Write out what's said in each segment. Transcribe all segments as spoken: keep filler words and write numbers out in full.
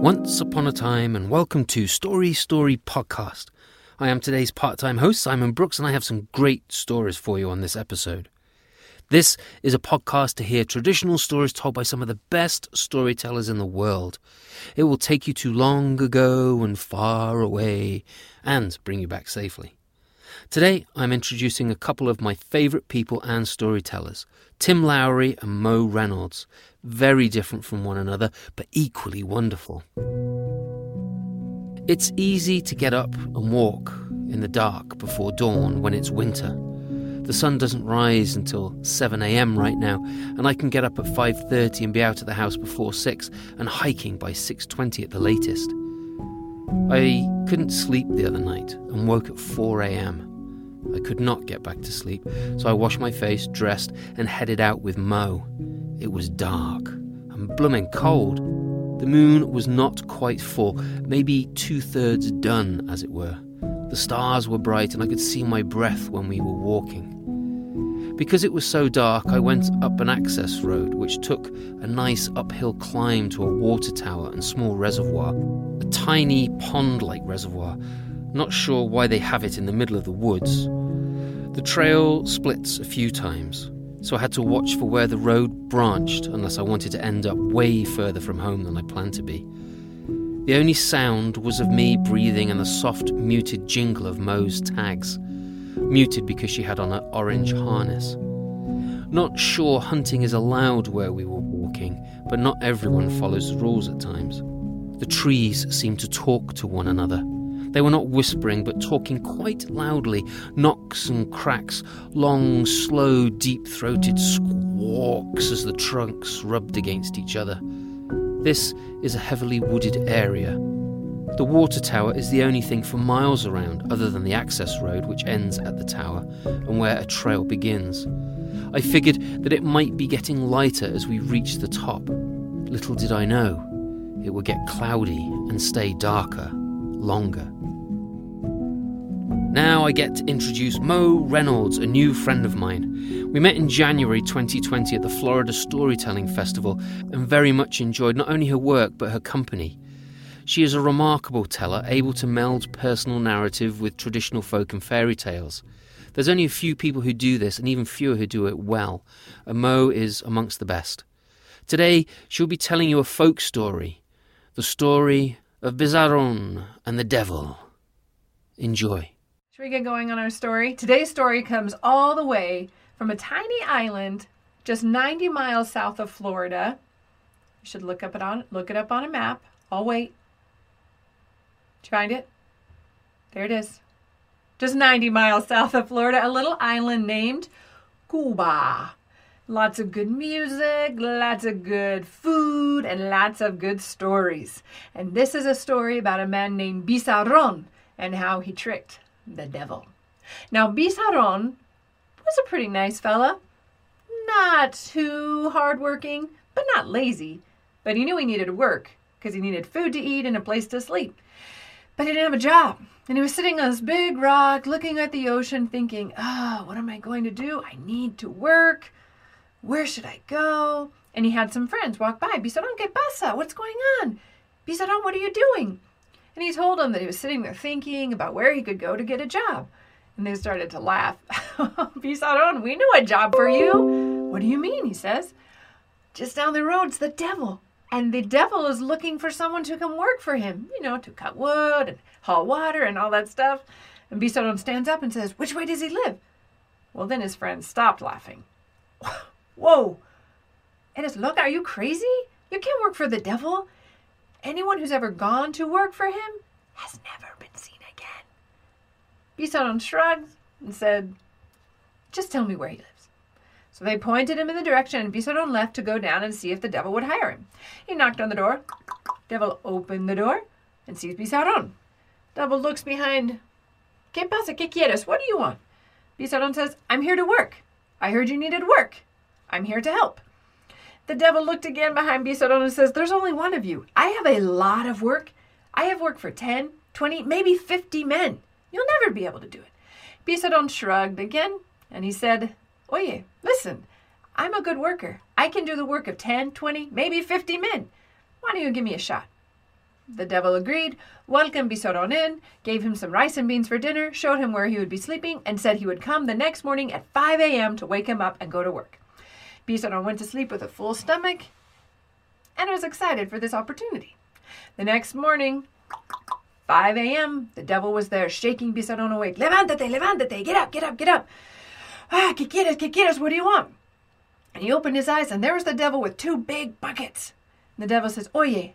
Once upon a time, and welcome to Story Story Podcast. I am today's part-time host, Simon Brooks, and I have some great stories for you on this episode. This is a podcast to hear traditional stories told by some of the best storytellers in the world. It will take you to long ago and far away, and bring you back safely. Today, I'm introducing a couple of my favourite people and storytellers, Tim Lowry and Mo Reynolds. Very different from one another, but equally wonderful. It's easy to get up and walk in the dark before dawn when it's winter. The sun doesn't rise until seven a.m. right now, and I can get up at five thirty and be out of the house before six and hiking by six twenty at the latest. I couldn't sleep the other night and woke at four a.m. I could not get back to sleep, so I washed my face, dressed, and headed out with Mo. It was dark and blooming cold. The moon was not quite full, maybe two-thirds done, as it were. The stars were bright and I could see my breath when we were walking. Because it was so dark, I went up an access road, which took a nice uphill climb to a water tower and small reservoir, a tiny pond-like reservoir. Not sure why they have it in the middle of the woods. The trail splits a few times, so I had to watch for where the road branched unless I wanted to end up way further from home than I planned to be. The only sound was of me breathing and the soft, muted jingle of Mo's tags. Muted because she had on her orange harness. Not sure hunting is allowed where we were walking, but not everyone follows the rules at times. The trees seemed to talk to one another. They were not whispering, but talking quite loudly, knocks and cracks, long, slow, deep-throated squawks as the trunks rubbed against each other. This is a heavily wooded area. The water tower is the only thing for miles around, other than the access road which ends at the tower and where a trail begins. I figured that it might be getting lighter as we reached the top. Little did I know, it would get cloudy and stay darker longer. Now I get to introduce Mo Reynolds, a new friend of mine. We met in January twenty twenty at the Florida Storytelling Festival and very much enjoyed not only her work but her company. She is a remarkable teller, able to meld personal narrative with traditional folk and fairy tales. There's only a few people who do this and even fewer who do it well, and Mo is amongst the best. Today she'll be telling you a folk story, the story of Bizarrón and the Devil. Enjoy. Should we get going on our story? Today's story comes all the way from a tiny island just ninety miles south of Florida. You should look up it on look it up on a map. I'll wait. Did you find it? There it is. Just ninety miles south of Florida, a little island named Cuba. Lots of good music, lots of good food, and lots of good stories. And this is a story about a man named Bizarrón and how he tricked the devil. Now, Bizarrón was a pretty nice fella. Not too hardworking, but not lazy. But he knew he needed to work because he needed food to eat and a place to sleep. But he didn't have a job. And he was sitting on this big rock looking at the ocean thinking, oh, what am I going to do? I need to work. Where should I go? And he had some friends walk by. Bizarrón, ¿qué pasa? What's going on? Bizarrón, what are you doing? And he told them that he was sitting there thinking about where he could go to get a job. And they started to laugh. Bizarrón, we knew a job for you. What do you mean? He says. Just down the road's the devil. And the devil is looking for someone to come work for him. You know, to cut wood and haul water and all that stuff. And Bizarrón stands up and says, which way does he live? Well, then his friends stopped laughing. Whoa, Eres loca, are you crazy? You can't work for the devil. Anyone who's ever gone to work for him has never been seen again. Bizarrón shrugged and said, just tell me where he lives. So they pointed him in the direction, and Bizarrón left to go down and see if the devil would hire him. He knocked on the door. Devil opened the door and sees Bizarrón. Double looks behind. ¿Qué pasa? ¿Qué quieres? What do you want? Bizarrón says, I'm here to work. I heard you needed work. I'm here to help. The devil looked again behind Bizarrón and says, there's only one of you. I have a lot of work. I have work for ten, twenty, maybe fifty men. You'll never be able to do it. Bizarrón shrugged again, and he said, Oye, listen, I'm a good worker. I can do the work of ten, twenty, maybe fifty men. Why don't you give me a shot? The devil agreed, welcomed Bizarrón in, gave him some rice and beans for dinner, showed him where he would be sleeping, and said he would come the next morning at five a.m. to wake him up and go to work. Bizarrón went to sleep with a full stomach and was excited for this opportunity. The next morning, five a.m., the devil was there shaking Bizarrón awake. Levántate, levántate, get up, get up, get up. Ah, ¿qué quieres, qué quieres, what do you want? And he opened his eyes, and there was the devil with two big buckets. And the devil says, Oye,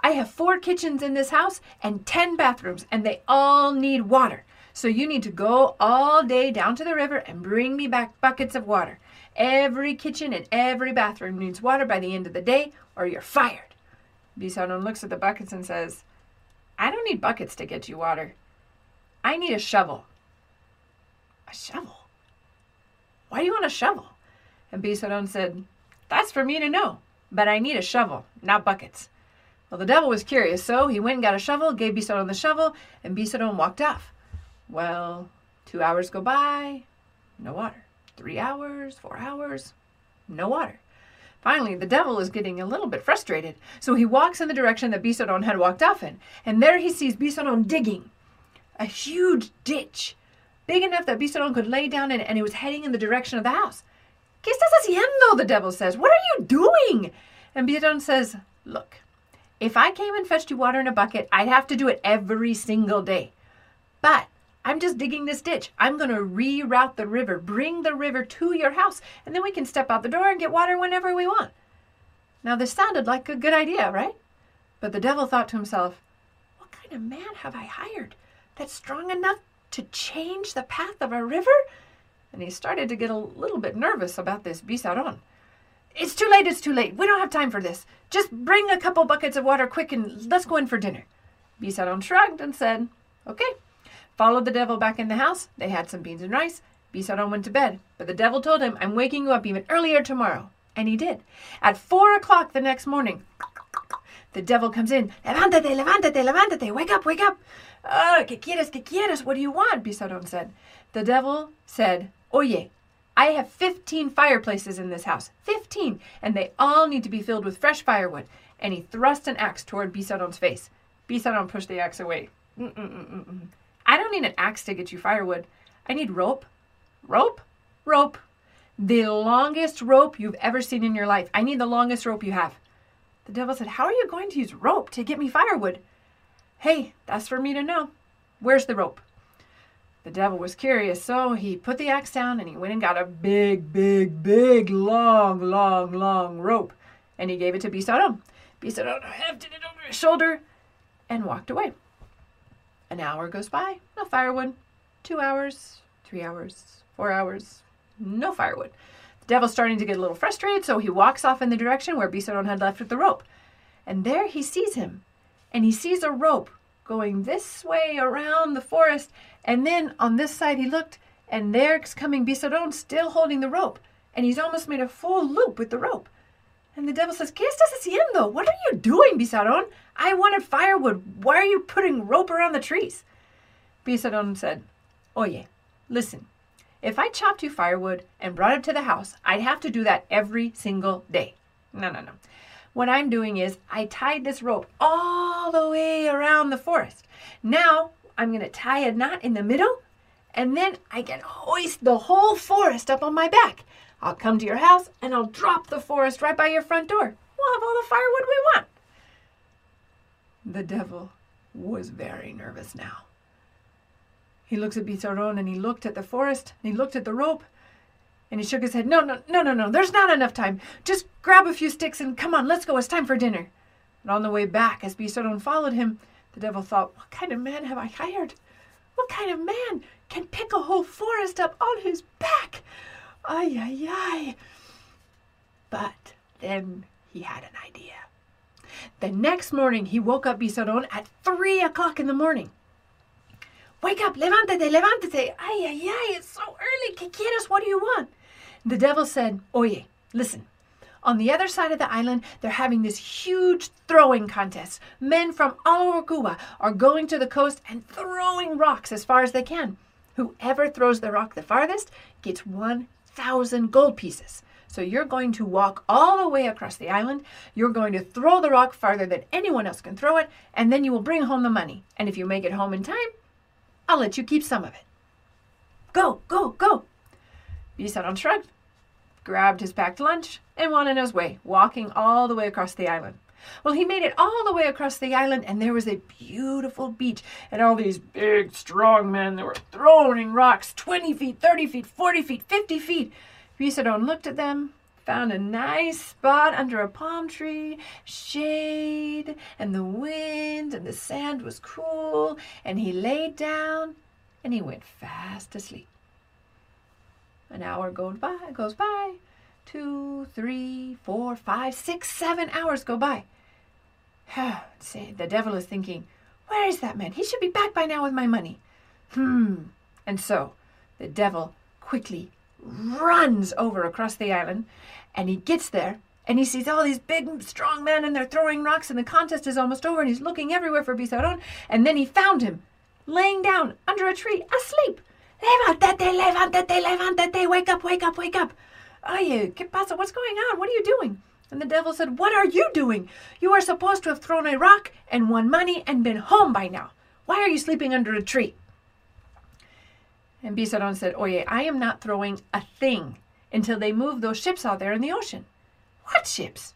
I have four kitchens in this house and ten bathrooms, and they all need water. So you need to go all day down to the river and bring me back buckets of water. Every kitchen and every bathroom needs water by the end of the day, or you're fired. Bizarrón looks at the buckets and says, I don't need buckets to get you water. I need a shovel. A shovel? Why do you want a shovel? And Bizarrón said, that's for me to know, but I need a shovel, not buckets. Well, the devil was curious, so he went and got a shovel, gave Bizarrón the shovel, and Bizarrón walked off. Well, two hours go by, no water. Three hours, four hours, no water. Finally, the devil is getting a little bit frustrated, so he walks in the direction that Bizarrón had walked off in, and there he sees Bizarrón digging a huge ditch, big enough that Bizarrón could lay down in, and he was heading in the direction of the house. ¿Qué estás haciendo? The devil says. What are you doing? And Bizarrón says, look, if I came and fetched you water in a bucket, I'd have to do it every single day. But I'm just digging this ditch. I'm going to reroute the river, bring the river to your house, and then we can step out the door and get water whenever we want. Now, this sounded like a good idea, right? But the devil thought to himself, what kind of man have I hired that's strong enough to change the path of a river? And he started to get a little bit nervous about this Bizarrón. It's too late, it's too late. We don't have time for this. Just bring a couple buckets of water quick and let's go in for dinner. Bizarrón shrugged and said, okay. Followed the devil back in the house. They had some beans and rice. Bizarrón went to bed, but the devil told him, I'm waking you up even earlier tomorrow. And he did. At four o'clock the next morning, the devil comes in. Levántate, levántate, levántate. Wake up, wake up. Oh, ¿qué quieres, qué quieres? What do you want? Bizarrón said. The devil said, Oye, I have fifteen fireplaces in this house, fifteen, and they all need to be filled with fresh firewood. And he thrust an axe toward Bizarrón's face. Bizarrón pushed the axe away. Mm-mm-mm-mm. I don't need an axe to get you firewood. I need rope, rope, rope. The longest rope you've ever seen in your life. I need the longest rope you have. The devil said, how are you going to use rope to get me firewood? Hey, that's for me to know. Where's the rope? The devil was curious, so he put the axe down and he went and got a big, big, big, long, long, long rope. And he gave it to Bizarrón. Bizarrón hefted it over his shoulder and walked away. An hour goes by, no firewood. Two hours, three hours, four hours, no firewood. The devil's starting to get a little frustrated, so he walks off in the direction where Bizarrón had left with the rope. And there he sees him, and he sees a rope going this way around the forest, and then on this side he looked, and there's coming Bizarrón still holding the rope, and he's almost made a full loop with the rope. And the devil says, ¿Qué estás haciendo? What are you doing, Bizarrón? I wanted firewood. Why are you putting rope around the trees? Bizarrón said, Oye, listen, if I chopped you firewood and brought it to the house, I'd have to do that every single day. No, no, no. What I'm doing is I tied this rope all the way around the forest. Now I'm going to tie a knot in the middle, and then I can hoist the whole forest up on my back. I'll come to your house, and I'll drop the forest right by your front door. We'll have all the firewood we want. The devil was very nervous now. He looks at Bizarrón, and he looked at the forest, and he looked at the rope, and he shook his head. No, no, no, no, no. There's not enough time. Just grab a few sticks and come on, let's go. It's time for dinner. And on the way back, as Bizarrón followed him, the devil thought, what kind of man have I hired? What kind of man can pick a whole forest up on his back? Ay, ay, ay. But then he had an idea. The next morning, he woke up Bizarrón at three o'clock in the morning. wake up, levántate, levántate. Ay, ay, ay, it's so early. ¿Qué quieres? What do you want? The devil said, oye, listen. On the other side of the island, they're having this huge throwing contest. Men from all over Cuba are going to the coast and throwing rocks as far as they can. Whoever throws the rock the farthest gets one thousand gold pieces. So you're going to walk all the way across the island. You're going to throw the rock farther than anyone else can throw it, and then you will bring home the money. And if you make it home in time, I'll let you keep some of it. Go, go, go. Bizarrón shrugged, grabbed his packed lunch, and went on his way, walking all the way across the island. Well, he made it all the way across the island, and there was a beautiful beach, and all these big, strong men that were throwing rocks, twenty feet, thirty feet, forty feet, fifty feet. Bizarrón looked at them, found a nice spot under a palm tree, shade, and the wind, and the sand was cool, and he laid down, and he went fast asleep. An hour goes by, goes by. Two, three, four, five, six, seven hours go by. The devil is thinking, where is that man? He should be back by now with my money. Hmm. And so the devil quickly runs over across the island, and he gets there, and he sees all these big, strong men, and they're throwing rocks, and the contest is almost over, and he's looking everywhere for Bizarrón, and then he found him, laying down under a tree, asleep. Levántate, levántate, levántate, wake up, wake up, wake up. Oye, ¿qué pasa? What's going on? What are you doing? And the devil said, what are you doing? You are supposed to have thrown a rock and won money and been home by now. Why are you sleeping under a tree? And Bizarrón said, oye, I am not throwing a thing until they move those ships out there in the ocean. What ships?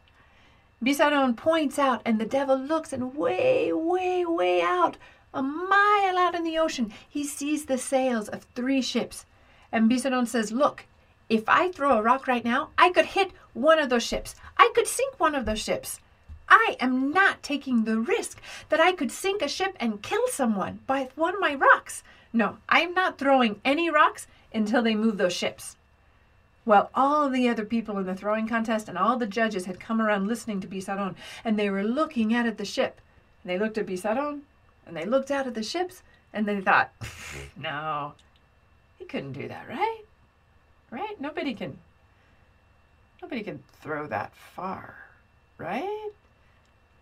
Bizarrón points out, and the devil looks, and way, way, way out, a mile out in the ocean, he sees the sails of three ships. And Bizarrón says, look, if I throw a rock right now, I could hit one of those ships. I could sink one of those ships. I am not taking the risk that I could sink a ship and kill someone by one of my rocks. No, I'm not throwing any rocks until they move those ships. Well, all of the other people in the throwing contest and all the judges had come around listening to Bizarrón, and they were looking out at the ship. And they looked at Bizarrón, and they looked out at the ships, and they thought, no, he couldn't do that, right? Right? Nobody can, nobody can throw that far, right?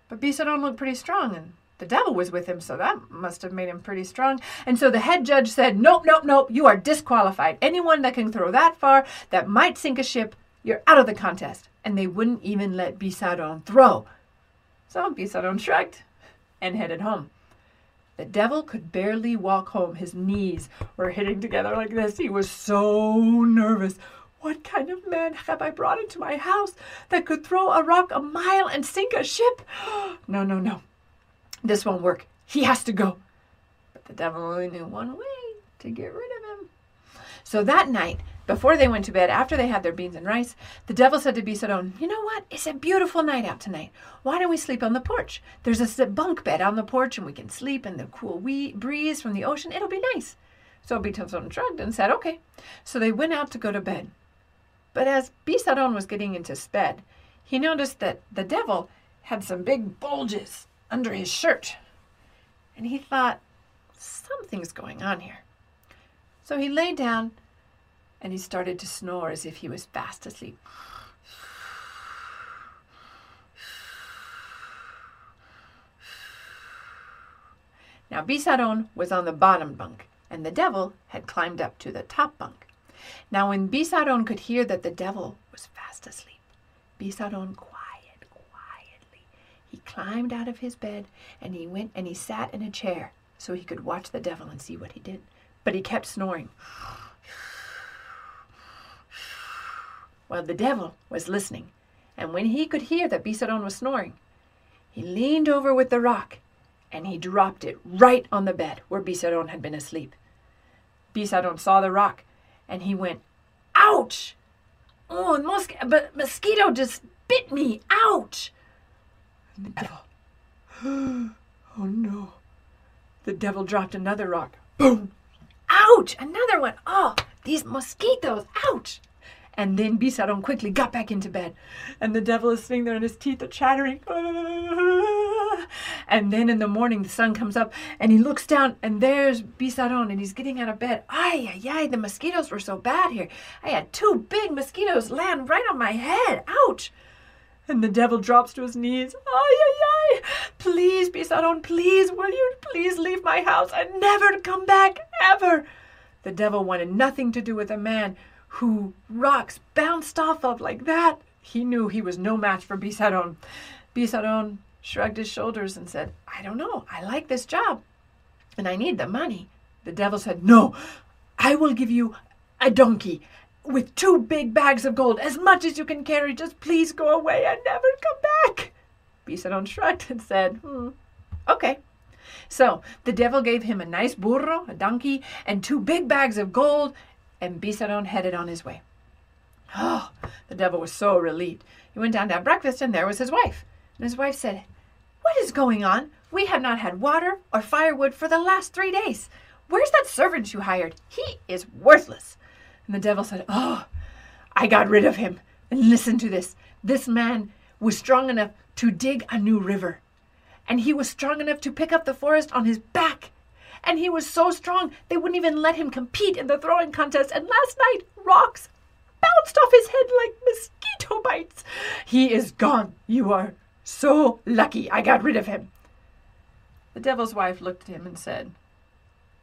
But Bizarrón looked pretty strong, and the devil was with him, so that must have made him pretty strong. And so the head judge said, nope, nope, nope, you are disqualified. Anyone that can throw that far, that might sink a ship, you're out of the contest. And they wouldn't even let Bizarrón throw. So Bizarrón shrugged and headed home. The devil could barely walk home. His knees were hitting together like this. He was so nervous. What kind of man have I brought into my house that could throw a rock a mile and sink a ship? No, no, no. This won't work. He has to go. But the devil only knew one way to get rid of him. So that night, before they went to bed, after they had their beans and rice, the devil said to Bizarrón, you know what? It's a beautiful night out tonight. Why don't we sleep on the porch? There's a bunk bed on the porch, and we can sleep in the cool wee breeze from the ocean. It'll be nice. So Bizarrón shrugged and said, okay. So they went out to go to bed. But as Bizarrón was getting into bed, he noticed that the devil had some big bulges under his shirt. And he thought, something's going on here. So he lay down, and he started to snore as if he was fast asleep. Now Bizarrón was on the bottom bunk, and the devil had climbed up to the top bunk. Now when Bizarrón could hear that the devil was fast asleep, Bizarrón quiet, quietly, he climbed out of his bed, and he went and he sat in a chair so he could watch the devil and see what he did. But he kept snoring. Well, the devil was listening, and when he could hear that Bizarrón was snoring, he leaned over with the rock, and he dropped it right on the bed where Bizarrón had been asleep. Bizarrón saw the rock, and he went, ouch! Oh, a mos- a mosquito just bit me! Ouch! And the devil, oh no. The devil dropped another rock. Boom! Ouch! Another one. Oh, these mosquitoes. Ouch! And then Bizarrón quickly got back into bed. And the devil is sitting there, and his teeth are chattering. And then in the morning, the sun comes up and he looks down and there's Bizarrón, and he's getting out of bed. Ay, ay, ay, the mosquitoes were so bad here. I had two big mosquitoes land right on my head. Ouch. And the devil drops to his knees. Ay, ay, ay. Please, Bizarrón, please, will you please leave my house and never come back, ever? The devil wanted nothing to do with a man who rocks bounced off of like that. He knew he was no match for Bizarrón. Bizarrón shrugged his shoulders and said, I don't know. I like this job, and I need the money. The devil said, no, I will give you a donkey with two big bags of gold, as much as you can carry. Just please go away and never come back. Bizarrón shrugged and said, hmm, okay. So the devil gave him a nice burro, a donkey, and two big bags of gold, and Bizarrón headed on his way. Oh, the devil was so relieved. He went down to have breakfast, and there was his wife. And his wife said, what is going on? We have not had water or firewood for the last three days. Where's that servant you hired? He is worthless. And the devil said, oh, I got rid of him. And listen to this. This man was strong enough to dig a new river. And he was strong enough to pick up the forest on his back. And he was so strong, they wouldn't even let him compete in the throwing contest. And last night, rocks bounced off his head like mosquito bites. He is gone. You are so lucky. I got rid of him. The devil's wife looked at him and said,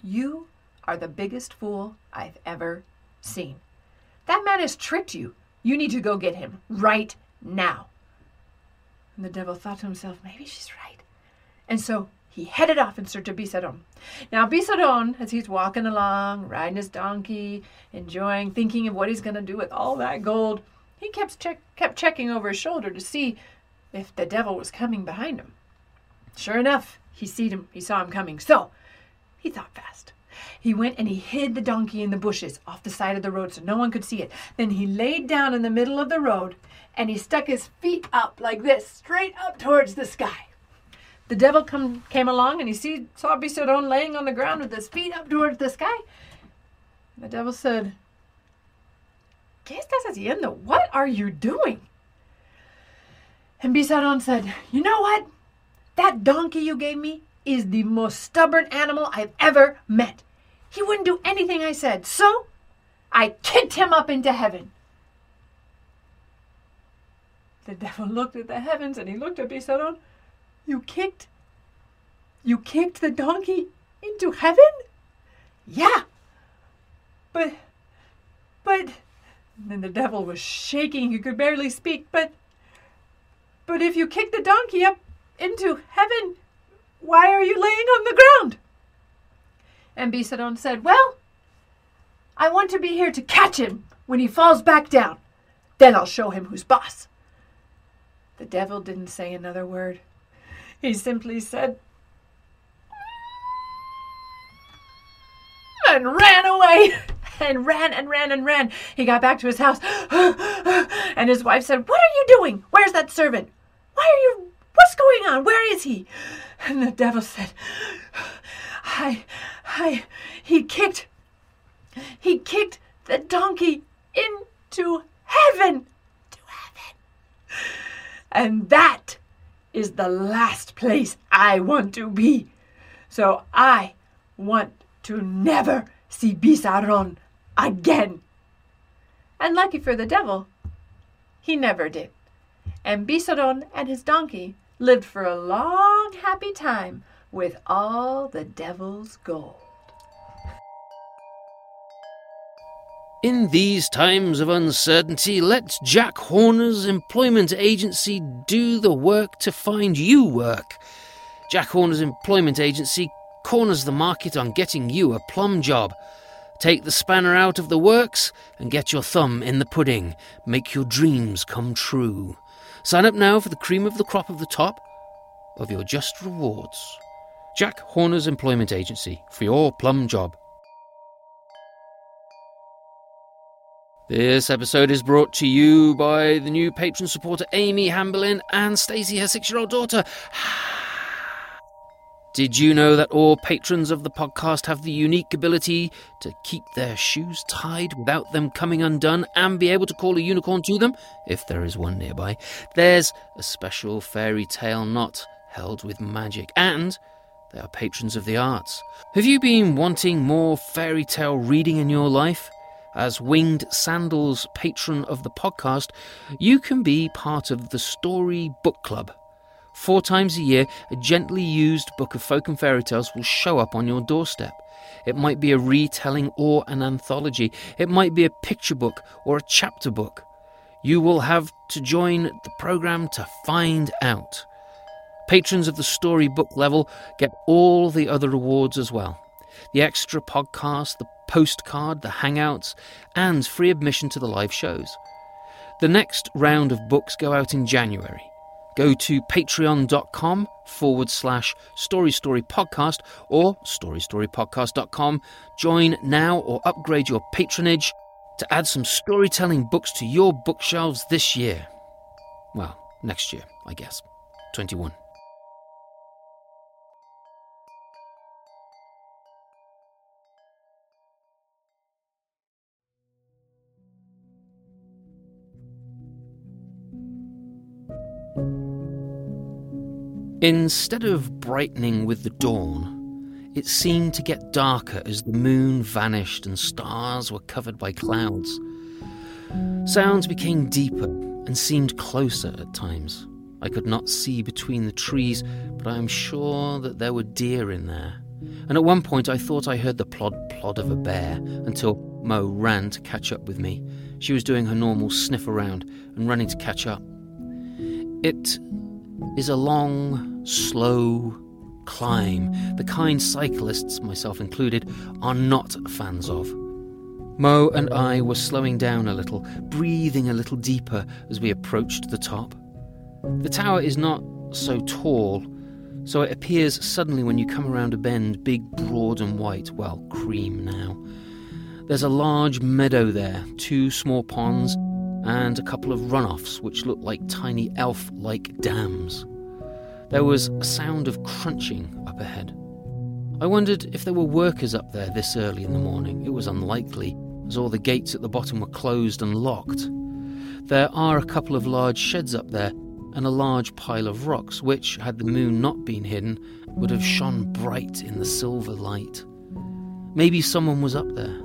you are the biggest fool I've ever seen. That man has tricked you. You need to go get him right now. And the devil thought to himself, maybe she's right. And so he headed off in search of Bizarrón. Now Bizarrón, as he's walking along, riding his donkey, enjoying, thinking of what he's going to do with all that gold, he kept check, kept checking over his shoulder to see if the devil was coming behind him. Sure enough, he seed him, he saw him coming, so he thought fast. He went and he hid the donkey in the bushes off the side of the road so no one could see it. Then he laid down in the middle of the road and he stuck his feet up like this, straight up towards the sky. The devil come, came along and he see, saw Bizarrón laying on the ground with his feet up towards the sky. The devil said, ¿Qué estás haciendo? What are you doing? And Bizarrón said, you know what? That donkey you gave me is the most stubborn animal I've ever met. He wouldn't do anything I said, so I kicked him up into heaven. The devil looked at the heavens and he looked at Bizarrón. You kicked, you kicked the donkey into heaven? Yeah. But, but, and then the devil was shaking. He could barely speak. But, but if you kicked the donkey up into heaven, why are you laying on the ground? And Bizarrón said, well, I want to be here to catch him when he falls back down. Then I'll show him who's boss. The devil didn't say another word. He simply said, and ran away, and ran and ran and ran. He got back to his house, and his wife said, what are you doing? Where's that servant? Why are you, what's going on? Where is he? And the devil said, I, I, he kicked, he kicked the donkey into heaven, to heaven. And that is the last place I want to be. So I want to never see Bizarrón again. And lucky for the devil, he never did. And Bizarrón and his donkey lived for a long, happy time with all the devil's gold. In these times of uncertainty, let Jack Horner's Employment Agency do the work to find you work. Jack Horner's Employment Agency corners the market on getting you a plum job. Take the spanner out of the works and get your thumb in the pudding. Make your dreams come true. Sign up now for the cream of the crop of the top of your just rewards. Jack Horner's Employment Agency, for your plum job. This episode is brought to you by the new patron supporter Amy Hamblin and Stacey, her six-year-old daughter. Did you know that all patrons of the podcast have the unique ability to keep their shoes tied without them coming undone and be able to call a unicorn to them, if there is one nearby? There's a special fairy tale knot held with magic, and they are patrons of the arts. Have you been wanting more fairy tale reading in your life? As Winged Sandals patron of the podcast, you can be part of the Story Book Club. Four times a year, a gently used book of folk and fairy tales will show up on your doorstep. It might be a retelling or an anthology. It might be a picture book or a chapter book. You will have to join the program to find out. Patrons of the storybook level get all the other awards as well. The extra podcast, the postcard, the hangouts, and free admission to the live shows. The next round of books go out in January. Go to patreon.com forward slash Story Story Podcast or story story podcast dot com. Join now or upgrade your patronage to add some storytelling books to your bookshelves this year. Well, next year, I guess. twenty-one. Instead of brightening with the dawn, it seemed to get darker as the moon vanished and stars were covered by clouds. Sounds became deeper and seemed closer at times. I could not see between the trees, but I am sure that there were deer in there. And at one point I thought I heard the plod plod of a bear until Mo ran to catch up with me. She was doing her normal sniff around and running to catch up. It is a long, slow climb, the kind cyclists, myself included, are not fans of. Mo and I were slowing down a little, breathing a little deeper as we approached the top. The tower is not so tall, so it appears suddenly when you come around a bend, big, broad and white, well, cream now. There's a large meadow there, two small ponds, and a couple of runoffs which looked like tiny elf-like dams. There was a sound of crunching up ahead. I wondered if there were workers up there this early in the morning. It was unlikely, as all the gates at the bottom were closed and locked. There are a couple of large sheds up there, and a large pile of rocks, which, had the moon not been hidden, would have shone bright in the silver light. Maybe someone was up there.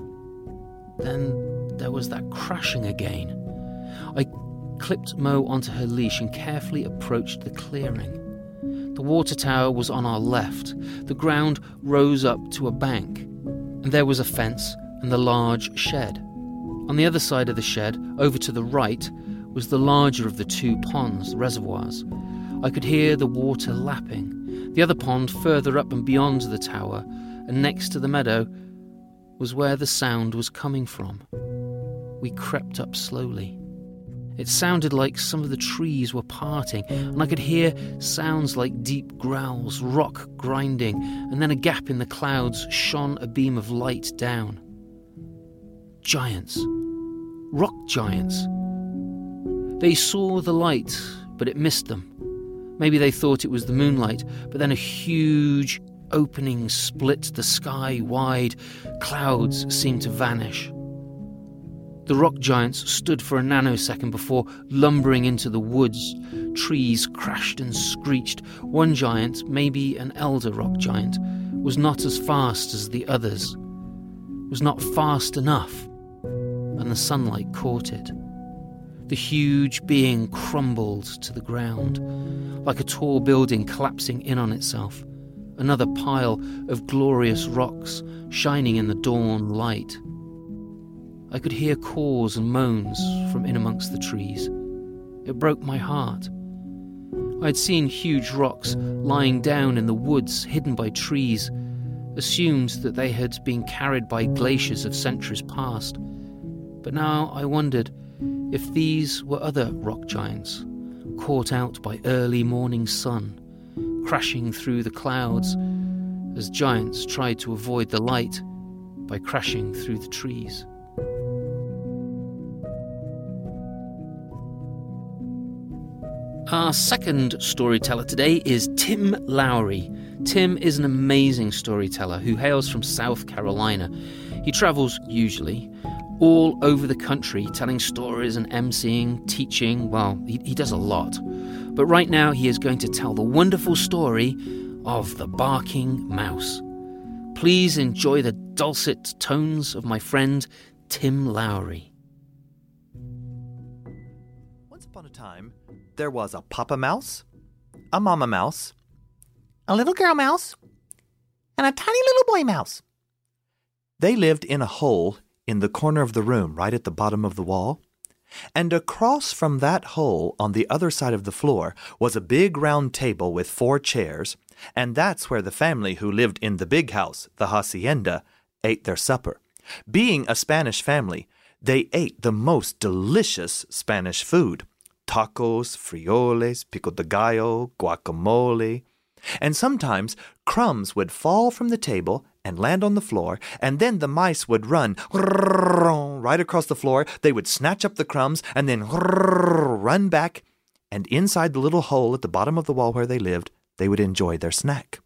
Then there was that crashing again. I clipped Mo onto her leash and carefully approached the clearing. The water tower was on our left. The ground rose up to a bank, and there was a fence and the large shed. On the other side of the shed, over to the right, was the larger of the two ponds, the reservoirs. I could hear the water lapping. The other pond, further up and beyond the tower, and next to the meadow, was where the sound was coming from. We crept up slowly. It sounded like some of the trees were parting, and I could hear sounds like deep growls, rock grinding, and then a gap in the clouds shone a beam of light down. Giants. Rock giants. They saw the light, but it missed them. Maybe they thought it was the moonlight, but then a huge opening split the sky wide. Clouds seemed to vanish. The rock giants stood for a nanosecond before lumbering into the woods. Trees crashed and screeched. One giant, maybe an elder rock giant, was not as fast as the others. It was not fast enough, and the sunlight caught it. The huge being crumbled to the ground, like a tall building collapsing in on itself. Another pile of glorious rocks shining in the dawn light. I could hear caws and moans from in amongst the trees. It broke my heart. I had seen huge rocks lying down in the woods, hidden by trees, assumed that they had been carried by glaciers of centuries past. But now I wondered if these were other rock giants, caught out by early morning sun, crashing through the clouds as giants tried to avoid the light by crashing through the trees. Our second storyteller today is Tim Lowry. Tim is an amazing storyteller who hails from South Carolina. He travels, usually, all over the country telling stories and emceeing, teaching. Well, he, he does a lot. But right now he is going to tell the wonderful story of the Barking Mouse. Please enjoy the dulcet tones of my friend Tim Lowry. Once upon a time, there was a Papa Mouse, a Mama Mouse, a little girl mouse, and a tiny little boy mouse. They lived in a hole in the corner of the room, right at the bottom of the wall. And across from that hole, on the other side of the floor, was a big round table with four chairs, and that's where the family who lived in the big house, the hacienda, ate their supper. Being a Spanish family, they ate the most delicious Spanish food. Tacos, frijoles, pico de gallo, guacamole. And sometimes crumbs would fall from the table and land on the floor, and then the mice would run right across the floor. They would snatch up the crumbs and then run back, and inside the little hole at the bottom of the wall where they lived, they would enjoy their snack.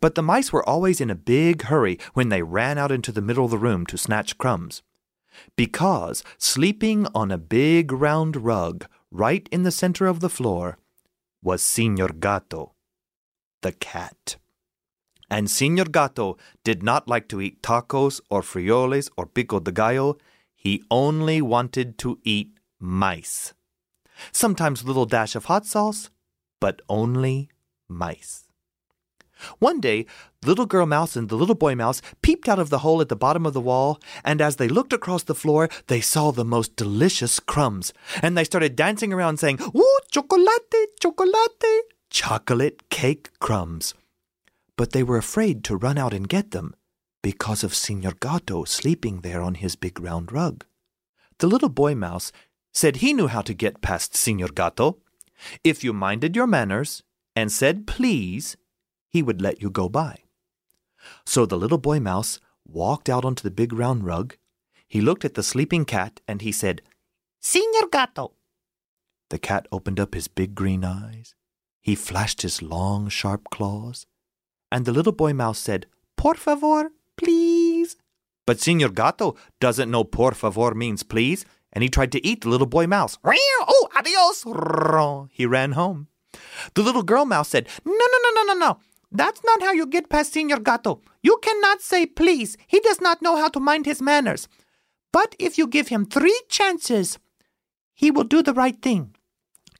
But the mice were always in a big hurry when they ran out into the middle of the room to snatch crumbs, because sleeping on a big round rug right in the center of the floor was Señor Gato, the cat. And Señor Gato did not like to eat tacos or frijoles or pico de gallo. He only wanted to eat mice. Sometimes a little dash of hot sauce, but only mice. One day, little girl mouse and the little boy mouse peeped out of the hole at the bottom of the wall, and as they looked across the floor, they saw the most delicious crumbs. And they started dancing around saying, "Ooh, chocolate, chocolate," chocolate cake crumbs. But they were afraid to run out and get them because of Señor Gato sleeping there on his big round rug. The little boy mouse said he knew how to get past Señor Gato. If you minded your manners and said please, he would let you go by. So the little boy mouse walked out onto the big round rug. He looked at the sleeping cat and he said, "Señor Gato." The cat opened up his big green eyes. He flashed his long, sharp claws. And the little boy mouse said, "Por favor, please." But Señor Gato doesn't know por favor means please, and he tried to eat the little boy mouse. "Oh, adios." He ran home. The little girl mouse said, No, no, no, no, no, no. "That's not how you get past Señor Gato. You cannot say please. He does not know how to mind his manners. But if you give him three chances, he will do the right thing.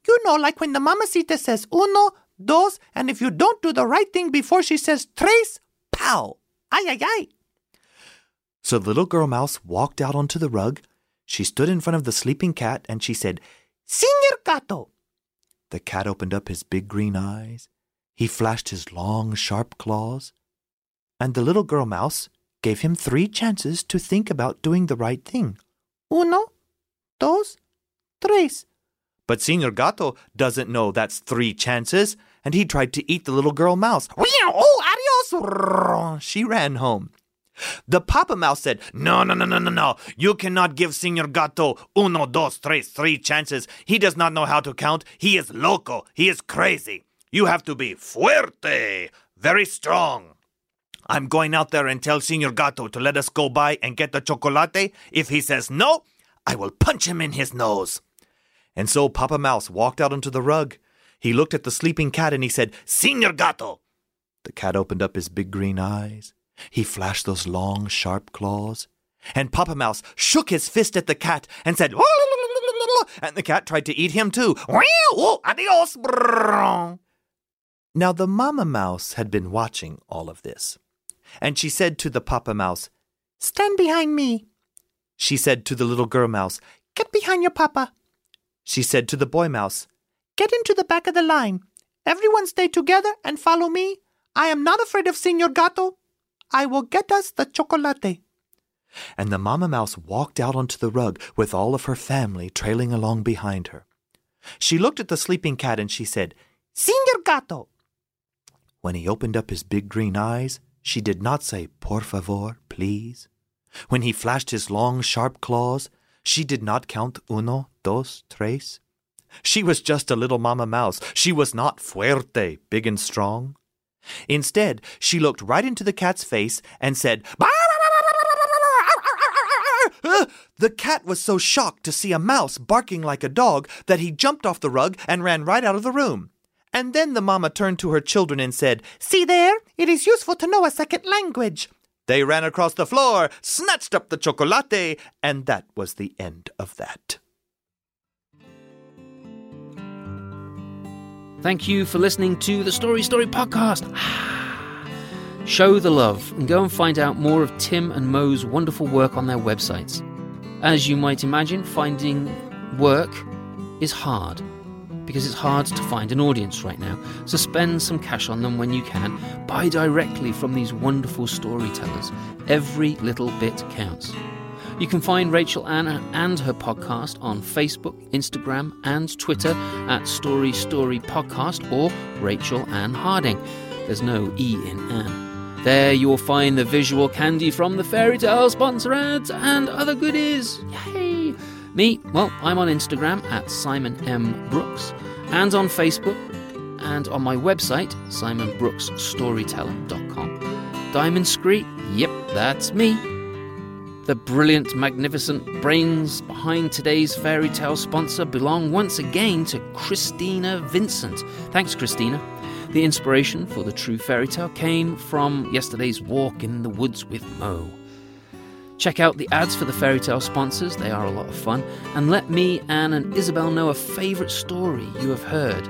You know, like when the mamacita says uno, dos, and if you don't do the right thing before she says tres, pow, ay, ay, ay." So the little girl mouse walked out onto the rug. She stood in front of the sleeping cat and she said, "Señor Gato." The cat opened up his big green eyes. He flashed his long, sharp claws. And the little girl mouse gave him three chances to think about doing the right thing. Uno, dos, tres. But Señor Gato doesn't know that's three chances, and he tried to eat the little girl mouse. "Oh, adios." She ran home. The Papa Mouse said, no, no, no, no, no, no. "You cannot give Señor Gato uno, dos, tres, three chances. He does not know how to count. He is loco. He is crazy. You have to be fuerte, very strong. I'm going out there and tell Señor Gato to let us go by and get the chocolate. If he says no, I will punch him in his nose." And so Papa Mouse walked out onto the rug. He looked at the sleeping cat and he said, "Señor Gato." The cat opened up his big green eyes. He flashed those long, sharp claws. And Papa Mouse shook his fist at the cat and said, "Oh!" And the cat tried to eat him too. "Oh, adios." Now the Mama Mouse had been watching all of this. And she said to the Papa Mouse, "Stand behind me." She said to the little girl mouse, "Get behind your papa." She said to the boy mouse, "Get into the back of the line. Everyone stay together and follow me. I am not afraid of Señor Gato. I will get us the chocolate." And the Mama Mouse walked out onto the rug with all of her family trailing along behind her. She looked at the sleeping cat and she said, "Señor Gato." When he opened up his big green eyes, she did not say, "Por favor, please." When he flashed his long, sharp claws, she did not count uno, dos, tres. She was just a little Mama Mouse. She was not fuerte, big and strong. Instead, she looked right into the cat's face and said, "Bah, bah, bah, bah, bah, bah, bah, bah, bah, bah, bah, bah, bah, bah, Ah! The cat was so shocked to see a mouse barking like a dog that he jumped off the rug and ran right out of the room. And then the mama turned to her children and said, "See there, it is useful to know a second language." They ran across the floor, snatched up the chocolate, and that was the end of that. Thank you for listening to the Story Story Podcast. Show the love and go and find out more of Tim and Mo's wonderful work on their websites. As you might imagine, finding work is hard, because it's hard to find an audience right now. So spend some cash on them when you can. Buy directly from these wonderful storytellers. Every little bit counts. You can find Rachel Anne and her podcast on Facebook, Instagram and Twitter at Story Story Podcast or Rachel Anne Harding. There's no E in Anne. There you'll find the visual candy from the fairy tale sponsor ads and other goodies. Yay! Me, well, I'm on Instagram at Simon M. Brooks and on Facebook and on my website, simon brooks storyteller dot com. Diamond Scree, yep, that's me. The brilliant, magnificent brains behind today's fairy tale sponsor belong once again to Christina Vincent. Thanks, Christina. The inspiration for the true fairy tale came from yesterday's walk in the woods with Mo. Check out the ads for the fairy tale sponsors, they are a lot of fun, and let me, Anne and Isabel know a favourite story you have heard,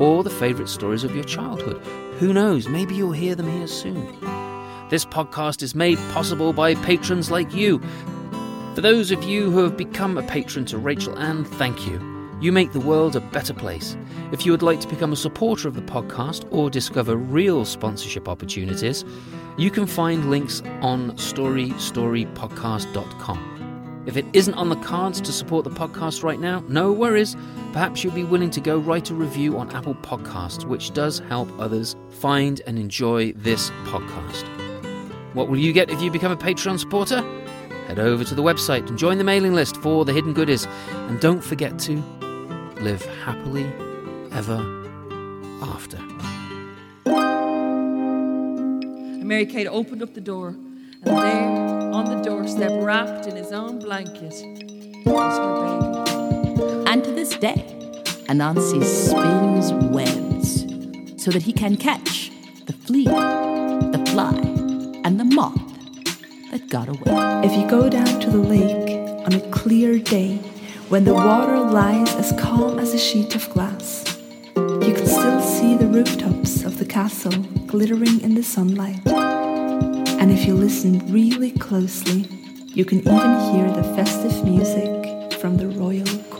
or the favourite stories of your childhood. Who knows, maybe you'll hear them here soon. This podcast is made possible by patrons like you. For those of you who have become a patron to Rachel Anne, thank you. You make the world a better place. If you would like to become a supporter of the podcast or discover real sponsorship opportunities, you can find links on story story podcast dot com. If it isn't on the cards to support the podcast right now, no worries. Perhaps you'll be willing to go write a review on Apple Podcasts, which does help others find and enjoy this podcast. What will you get if you become a Patreon supporter? Head over to the website and join the mailing list for the hidden goodies. And don't forget to live happily ever after. And Mary Kate opened up the door, and there, on the doorstep, wrapped in his own blanket, was her baby. And to this day, Anansi spins webs so that he can catch the flea, the fly, and the moth that got away. If you go down to the lake on a clear day, when the water lies as calm as a sheet of glass, you can still see the rooftops of the castle glittering in the sunlight. And if you listen really closely, you can even hear the festive music from the royal